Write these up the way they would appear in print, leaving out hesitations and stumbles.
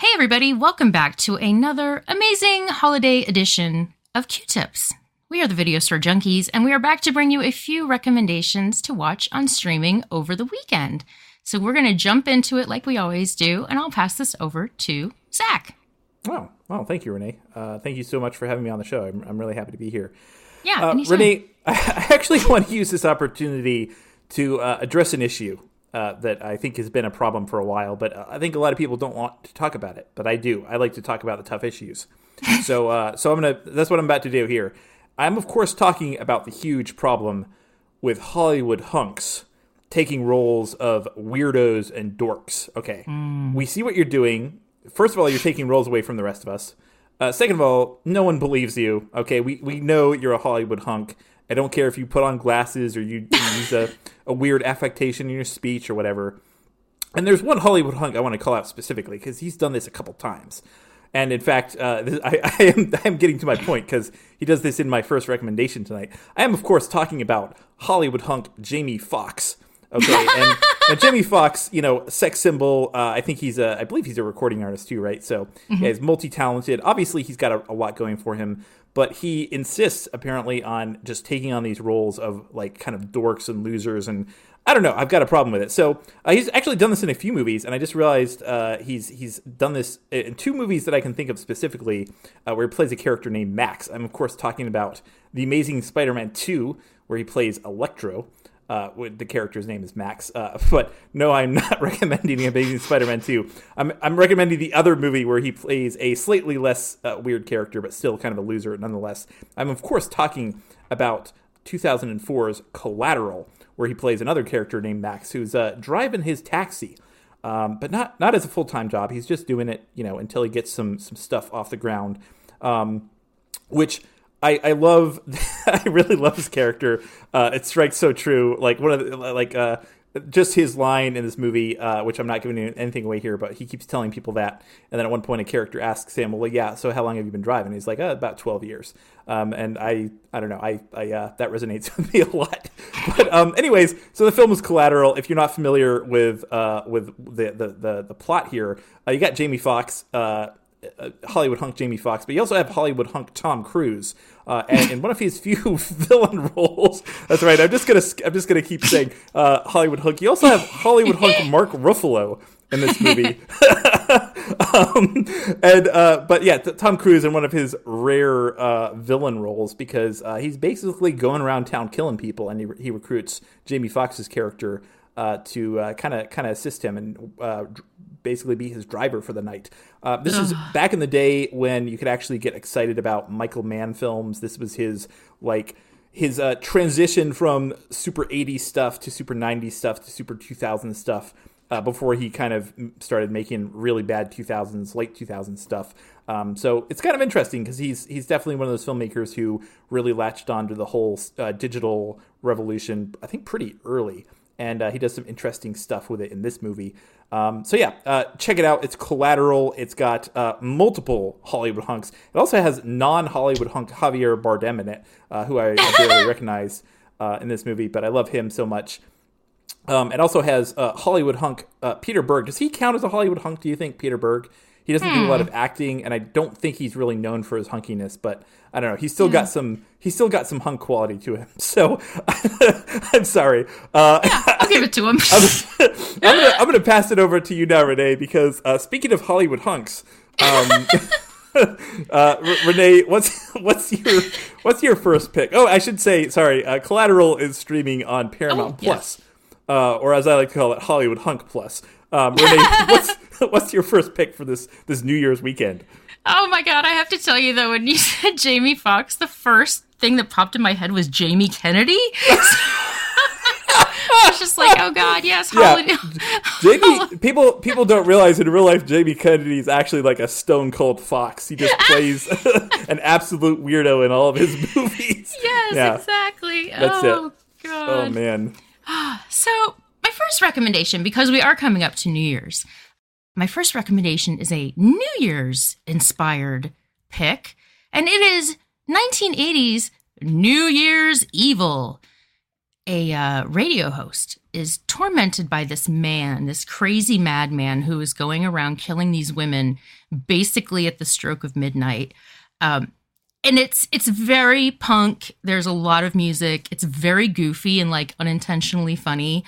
Hey everybody, welcome back to another amazing holiday edition of Q-Tips. We are the Video Store Junkies, and we are back to bring you a few recommendations to watch on streaming over the weekend. So we're going to jump into it like we always do, and I'll pass this over to Zach. Oh, well, thank you, Renee. Thank you so much for having me on the show. I'm really happy to be here. Yeah, anytime. Renee, I actually want to use this opportunity to address an issue that I think has been a problem for a while, but I think a lot of people don't want to talk about it, but I do. I like to talk about the tough issues. So that's what I'm about to do here. I'm, of course, talking about the huge problem with Hollywood hunks taking roles of weirdos and dorks. Okay, We see what you're doing. First of all, you're taking roles away from the rest of us. Second of all, no one believes you. Okay, we know you're a Hollywood hunk. I don't care if you put on glasses or you use a weird affectation in your speech or whatever. And there's one Hollywood hunk I want to call out specifically because he's done this a couple times. And in fact, I am getting to my point because he does this in my first recommendation tonight. I am, of course, talking about Hollywood hunk Jamie Foxx. Okay, and Jamie Foxx, sex symbol. I believe he's a recording artist too, right? So he's multi-talented. Obviously, he's got a lot going for him. But he insists, apparently, on just taking on these roles of, kind of dorks and losers. And I don't know. I've got a problem with it. So he's actually done this in a few movies. And I just realized he's done this in two movies that I can think of specifically where he plays a character named Max. I'm, of course, talking about The Amazing Spider-Man 2, where he plays Electro. The character's name is Max. But no, I'm not recommending The Amazing Spider-Man 2. I'm recommending the other movie where he plays a slightly less weird character, but still kind of a loser nonetheless. I'm, of course, talking about 2004's Collateral, where he plays another character named Max who's driving his taxi, but not as a full-time job. He's just doing it, until he gets some stuff off the ground, which... I really love his character. It strikes so true. Just his line in this movie, which I'm not giving anything away here, but he keeps telling people that. And then at one point, a character asks him, well, yeah, so how long have you been driving? And he's like, about 12 years. And I don't know. I that resonates with me a lot. But anyways, so the film is Collateral. If you're not familiar with the plot here, you got Jamie Foxx, Hollywood hunk Jamie Foxx, but you also have Hollywood hunk Tom Cruise, and in one of his few villain roles. That's right. I'm just gonna keep saying Hollywood hunk. You also have Hollywood hunk Mark Ruffalo in this movie, Tom Cruise in one of his rare villain roles because he's basically going around town killing people, and he recruits Jamie Foxx's character to kind of assist him and basically be his driver for the night. This is back in the day when you could actually get excited about Michael Mann films. This was his transition from super 80s stuff to super 90s stuff to super 2000s stuff before he kind of started making really bad 2000s, late 2000s stuff. So it's kind of interesting because he's definitely one of those filmmakers who really latched onto the whole digital revolution, I think, pretty early. And he does some interesting stuff with it in this movie. Check it out. It's Collateral. It's got multiple Hollywood hunks. It also has non-Hollywood hunk Javier Bardem in it, who I barely recognize in this movie, but I love him so much. It also has Hollywood hunk Peter Berg. Does he count as a Hollywood hunk, do you think, Peter Berg? He doesn't do a lot of acting, and I don't think he's really known for his hunkiness, but I don't know. He's still got some. He's still got some hunk quality to him. So I'm sorry. I'll give it to him. I'm going to pass it over to you now, Renee, because speaking of Hollywood hunks, Renee, what's your first pick? Oh, I should say sorry. Collateral is streaming on Paramount Plus, or as I like to call it, Hollywood Hunk Plus. Renee, what's your first pick for this New Year's weekend? Oh my God, I have to tell you though, when you said Jamie Foxx, the first thing that popped in my head was Jamie Kennedy. I was just like, oh God, yes, holiday. Jamie, people don't realize in real life Jamie Kennedy is actually like a stone cold fox. He just plays an absolute weirdo in all of his movies. Yes, exactly. That's it. God. Oh man. So my first recommendation, because we are coming up to New Year's, my first recommendation is a New Year's inspired pick, and it is 1980's New Year's Evil. a radio host is tormented by this man, this crazy madman who is going around killing these women basically at the stroke of midnight. And it's very punk. There's a lot of music. It's very goofy and like unintentionally funny.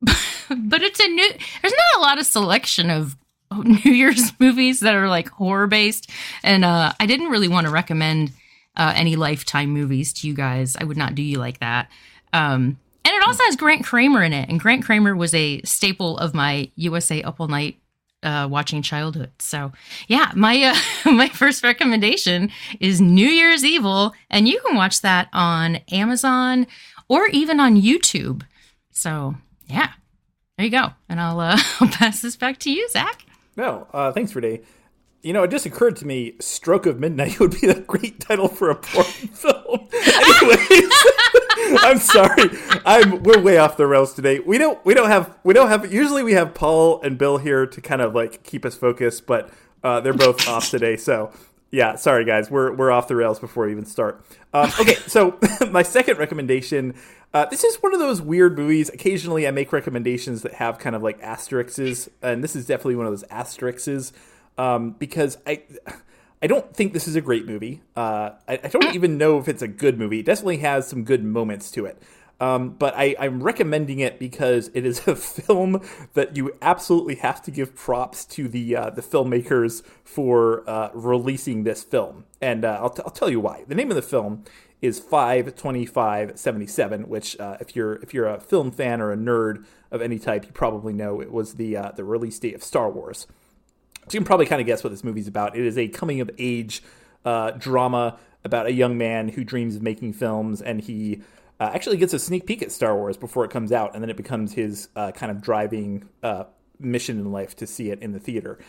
But it's there's not a lot of selection of New Year's movies that are like horror based. And I didn't really want to recommend any Lifetime movies to you guys. I would not do you like that. And it also has Grant Kramer in it. And Grant Kramer was a staple of my USA Up All Night watching childhood. So yeah, my first recommendation is New Year's Evil. And you can watch that on Amazon or even on YouTube. So yeah, there you go. And I'll pass this back to you, Zach. No, thanks, Renee. You know, it just occurred to me, Stroke of Midnight would be a great title for a porn film. Anyways, I'm sorry. We're way off the rails today. We don't have usually we have Paul and Bill here to kind of like keep us focused, but they're both off today. So yeah, sorry guys. We're off the rails before we even start. Okay, so my second recommendation, this is one of those weird movies. Occasionally I make recommendations that have kind of like asterisks, and this is definitely one of those asterisks. Because I don't think this is a great movie. I don't even know if it's a good movie. It definitely has some good moments to it. But I'm recommending it because it is a film that you absolutely have to give props to the filmmakers for releasing this film. And I'll tell you why. The name of the film is 5-25-77, which if you're a film fan or a nerd of any type, you probably know it was the release date of Star Wars. So you can probably kind of guess what this movie's about. It is a coming-of-age drama about a young man who dreams of making films, and he actually gets a sneak peek at Star Wars before it comes out, and then it becomes his kind of driving mission in life to see it in the theater.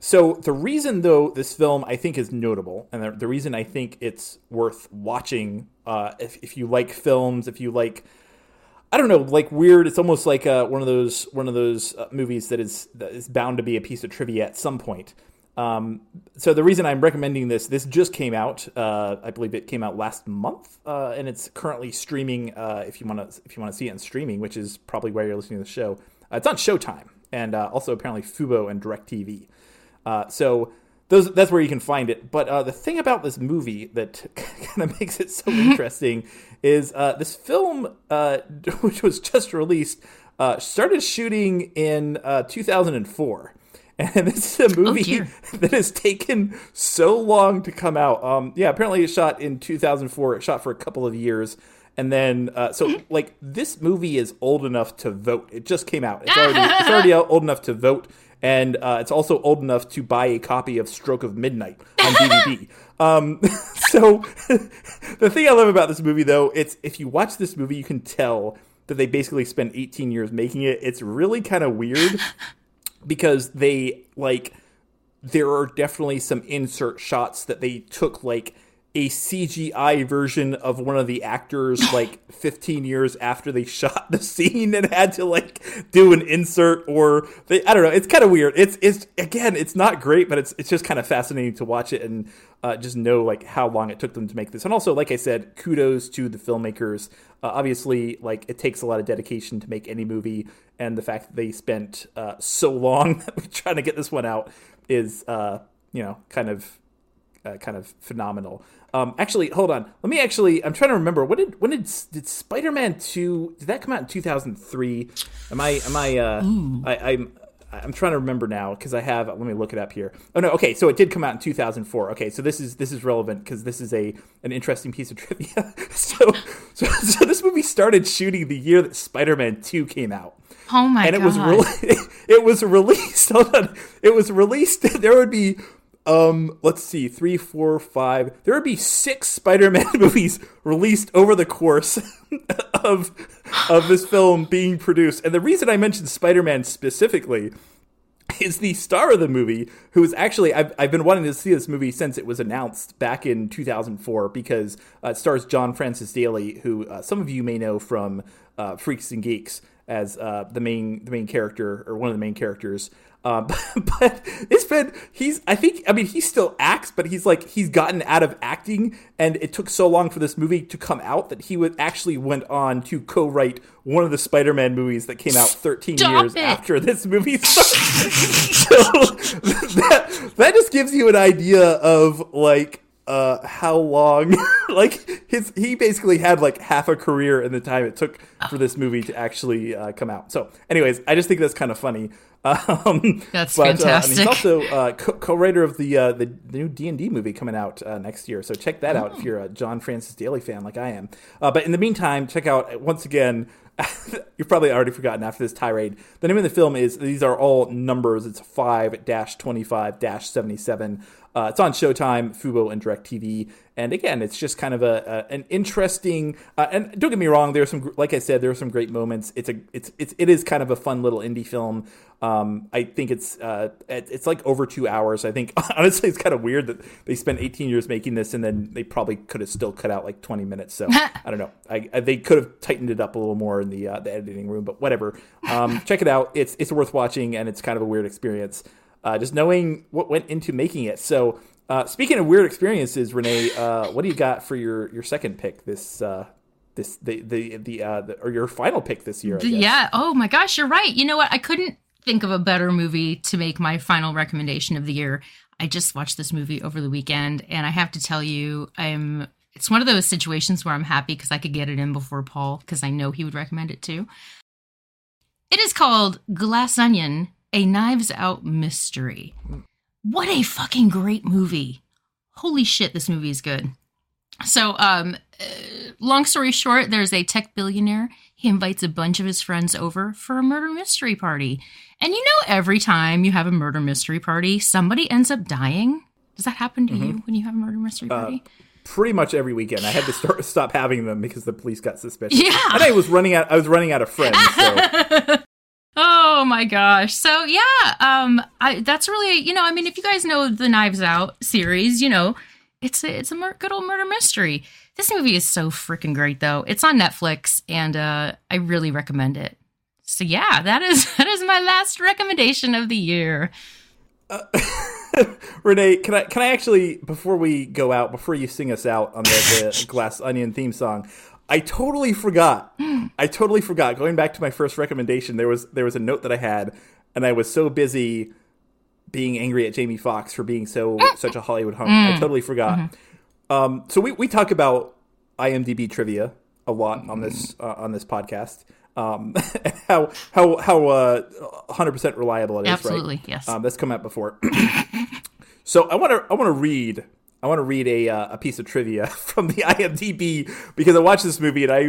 So the reason, though, this film I think is notable, and the reason I think it's worth watching if you like films, if you like... I don't know, like weird. It's almost like one of those movies that is bound to be a piece of trivia at some point. So the reason I'm recommending this just came out. I believe it came out last month, and it's currently streaming. If you want to see it on streaming, which is probably where you're listening to the show, it's on Showtime and also apparently Fubo and DirecTV. So that's where you can find it. But the thing about this movie that kind of makes it so interesting. Is this film, which was just released, started shooting in 2004. And this is a movie that has taken so long to come out. Apparently it shot in 2004. It shot for a couple of years. And then, so this movie is old enough to vote. It just came out. It's already old enough to vote. And it's also old enough to buy a copy of Stroke of Midnight on DVD. So the thing I love about this movie, though, it's if you watch this movie, you can tell that they basically spent 18 years making it. It's really kind of weird because there are definitely some insert shots that they took like a CGI version of one of the actors, 15 years after they shot the scene and had to do an insert I don't know. It's kind of weird. It's again, it's not great, but it's just kind of fascinating to watch it and just know how long it took them to make this. And also, like I said, kudos to the filmmakers. Obviously, it takes a lot of dedication to make any movie, and the fact that they spent so long trying to get this one out is, kind of phenomenal. Actually, hold on. Let me I'm trying to remember. When did Spider-Man 2? Did that come out in 2003? I'm trying to remember now because I have. Let me look it up here. Oh no. Okay, so it did come out in 2004. Okay, so this is relevant because this is an interesting piece of trivia. So this movie started shooting the year that Spider-Man 2 came out. Oh my god! And it was released. Hold on. It was released. There would be. Let's see, 3, 4, 5. There would be 6 Spider-Man movies released over the course of this film being produced. And the reason I mentioned Spider-Man specifically is the star of the movie, who is actually, I've been wanting to see this movie since it was announced back in 2004, because it stars John Francis Daly, who some of you may know from Freaks and Geeks as the main character, or one of the main characters. But it's been, he still acts, but he's gotten out of acting, and it took so long for this movie to come out that he actually went on to co-write one of the Spider-Man movies that came out 13 years after this movie started. So that just gives you an idea of how long, he basically had half a career in the time it took for this movie to actually come out. So anyways, I just think that's kind of funny. Fantastic. And he's also co-writer of the new D&D movie coming out next year. So check that out if you're a John Francis Daly fan like I am. But in the meantime, check out, once again, you've probably already forgotten after this tirade, the name of the film is, these are all numbers, it's 5-25-77. It's on Showtime, Fubo, and DirecTV. And again, it's just kind of an interesting. And don't get me wrong, there are some, like I said, there are some great moments. It is kind of a fun little indie film. I think it's over 2 hours. I think honestly, it's kind of weird that they spent 18 years making this, and then they probably could have still cut out 20 minutes. So I don't know. They could have tightened it up a little more in the editing room, but whatever. Check it out. It's worth watching, and it's kind of a weird experience. Just knowing what went into making it. So, speaking of weird experiences, Renee, what do you got for your second pick or your final pick this year, I guess? Yeah. Oh my gosh, you're right. You know what? I couldn't think of a better movie to make my final recommendation of the year. I just watched this movie over the weekend, and I have to tell you, it's one of those situations where I'm happy because I could get it in before Paul, because I know he would recommend it too. It is called Glass Onion: A Knives Out Mystery. What a fucking great movie. Holy shit, this movie is good. So, long story short, there's a tech billionaire. He invites a bunch of his friends over for a murder mystery party. And you know every time you have a murder mystery party, somebody ends up dying? Does that happen to you when you have a murder mystery party? Pretty much every weekend, I had to stop having them because the police got suspicious. Yeah. And I was running out of friends, so... Oh my gosh. So yeah, that's really, if you guys know the Knives Out series, it's a good old murder mystery. This movie is so freaking great though. It's on Netflix, and I really recommend it. So yeah, that is my last recommendation of the year. Renee, can I actually, before we go out, before you sing us out on the Glass Onion theme song, I totally forgot. Going back to my first recommendation, there was a note that I had, and I was so busy being angry at Jamie Foxx for being such a Hollywood hunk. I totally forgot. Mm-hmm. So we talk about IMDb trivia a lot on this podcast. How 100% reliable it is, absolutely, right? Absolutely, yes. That's come out before. So I want to read a piece of trivia from the IMDb, because I watched this movie, and I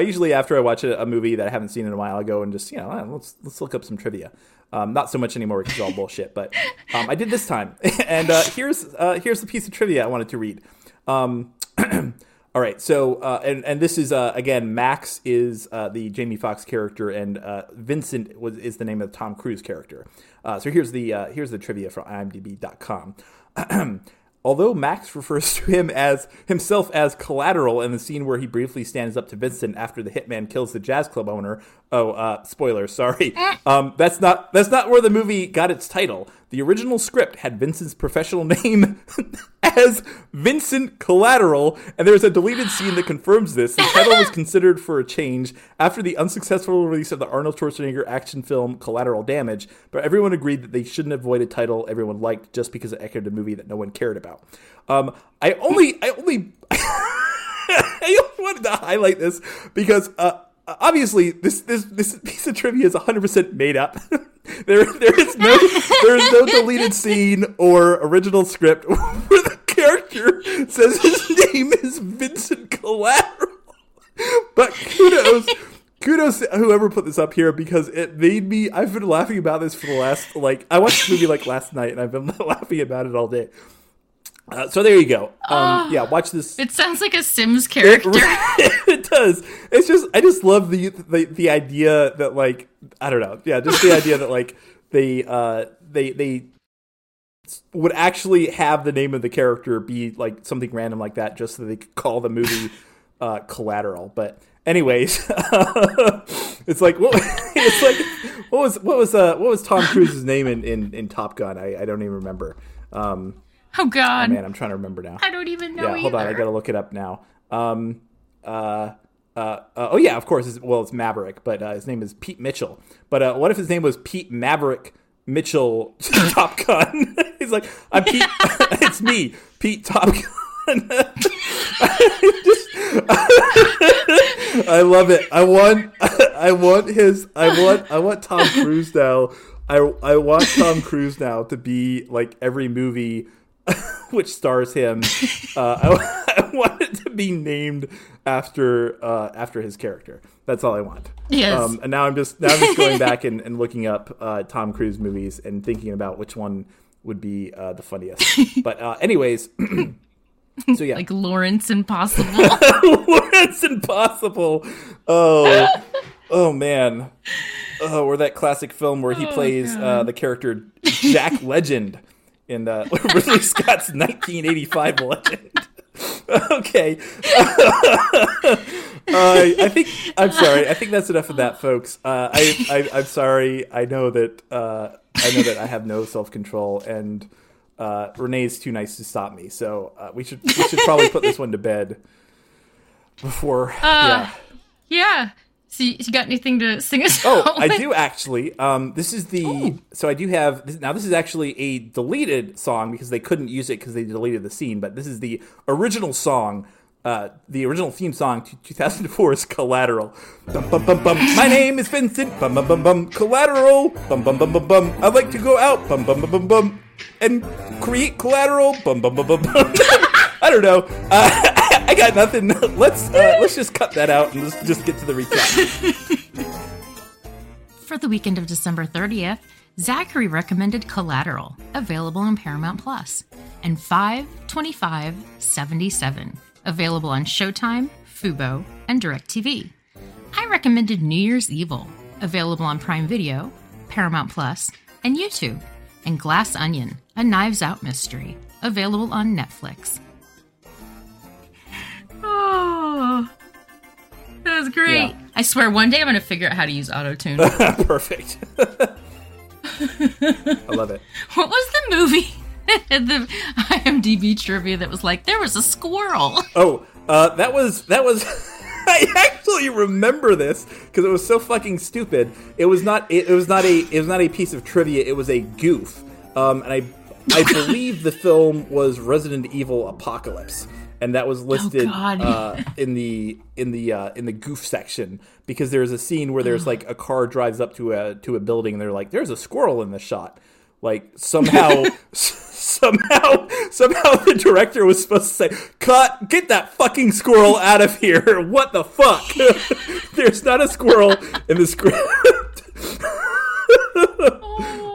usually, after I watch a movie that I haven't seen in a while, I go and just, let's look up some trivia. Not so much anymore because it's all bullshit, but I did this time. And here's the piece of trivia I wanted to read. All right, so, and this is, again, Max is the Jamie Foxx character, and Vincent is the name of the Tom Cruise character. So here's the trivia from IMDb.com. Although Max refers to himself as Collateral in the scene where he briefly stands up to Vincent after the hitman kills the jazz club owner. Oh, spoiler, sorry. That's not where the movie got its title. The original script had Vincent's professional name as Vincent Collateral, and there's a deleted scene that confirms this. The title was considered for a change after the unsuccessful release of the Arnold Schwarzenegger action film Collateral Damage, but everyone agreed that they shouldn't avoid a title everyone liked just because it echoed a movie that no one cared about. I only I wanted to highlight this because obviously this piece of trivia is 100% made up. There is no deleted scene or original script where the character says his name is Vincent Collateral. But kudos to whoever put this up here, because it made me. I've been laughing about this for the last I watched the movie last night, and I've been laughing about it all day. So there you go. Yeah, watch this. It sounds like a Sims character. It does. It's just, I just love the idea that I don't know. Yeah, just the idea that they would actually have the name of the character be something random like that, just so they could call the movie Collateral. But anyways, what was Tom Cruise's name in Top Gun? I don't even remember. Oh God! Oh man, I'm trying to remember now. I don't even know. Yeah, hold on, I gotta look it up now. Oh yeah, of course. It's Maverick, but his name is Pete Mitchell. But what if his name was Pete Maverick Mitchell Top Gun? He's like, I'm Pete. It's me, Pete Top Gun. I love it. I want Tom Cruise now. I want Tom Cruise now to be like every movie which stars him. I want it to be named after his character. That's all I want. Yes. And now I'm just going back and looking up Tom Cruise movies and thinking about which one would be the funniest. But anyways, so yeah, like Lawrence Impossible. Lawrence Impossible. Oh man. Oh, or that classic film where he plays the character Jack Legend in Ridley Scott's 1985 Legend. Okay. I think that's enough of that, folks. I'm sorry. I know that I have no self-control, and Renee's too nice to stop me. So we should probably put this one to bed before. Yeah. So you got anything to sing us? Oh, I do actually. This is the Ooh. So I do have now. This is actually a deleted song because they couldn't use it because they deleted the scene. But this is the original song, the original theme song to 2004's Collateral. Bum, bum, bum, bum. My name is Vincent. Bum, bum, bum, bum. Collateral. Bum, bum, bum, bum, bum. I'd like to go out. Bum, bum, bum, bum, bum. And create collateral. Bum, bum, bum, bum, bum. I don't know. I got nothing. Let's just cut that out and just get to the recap. For the weekend of December 30th, Zachary recommended Collateral, available on Paramount Plus, and 5-25-77, available on Showtime, Fubo, and DirecTV. I recommended New Year's Evil, available on Prime Video, Paramount Plus, and YouTube, and Glass Onion, a Knives Out Mystery, available on Netflix. Oh, that was great. Yeah. I swear one day I'm going to figure out how to use auto-tune. Perfect. I love it. What was the movie at the IMDb trivia that was like, there was a squirrel? Oh, that was I actually remember this because it was so fucking stupid. It was not a piece of trivia. It was a goof. And I believe the film was Resident Evil Apocalypse. And that was listed in the goof section because there's a scene where there's like a car drives up to a building and they're like, there's a squirrel in the shot. Like somehow the director was supposed to say, cut, get that fucking squirrel out of here. What the fuck? There's not a squirrel in the script.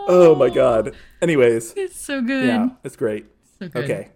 Oh my God. Anyways. It's so good. Yeah, it's great. So good. Okay.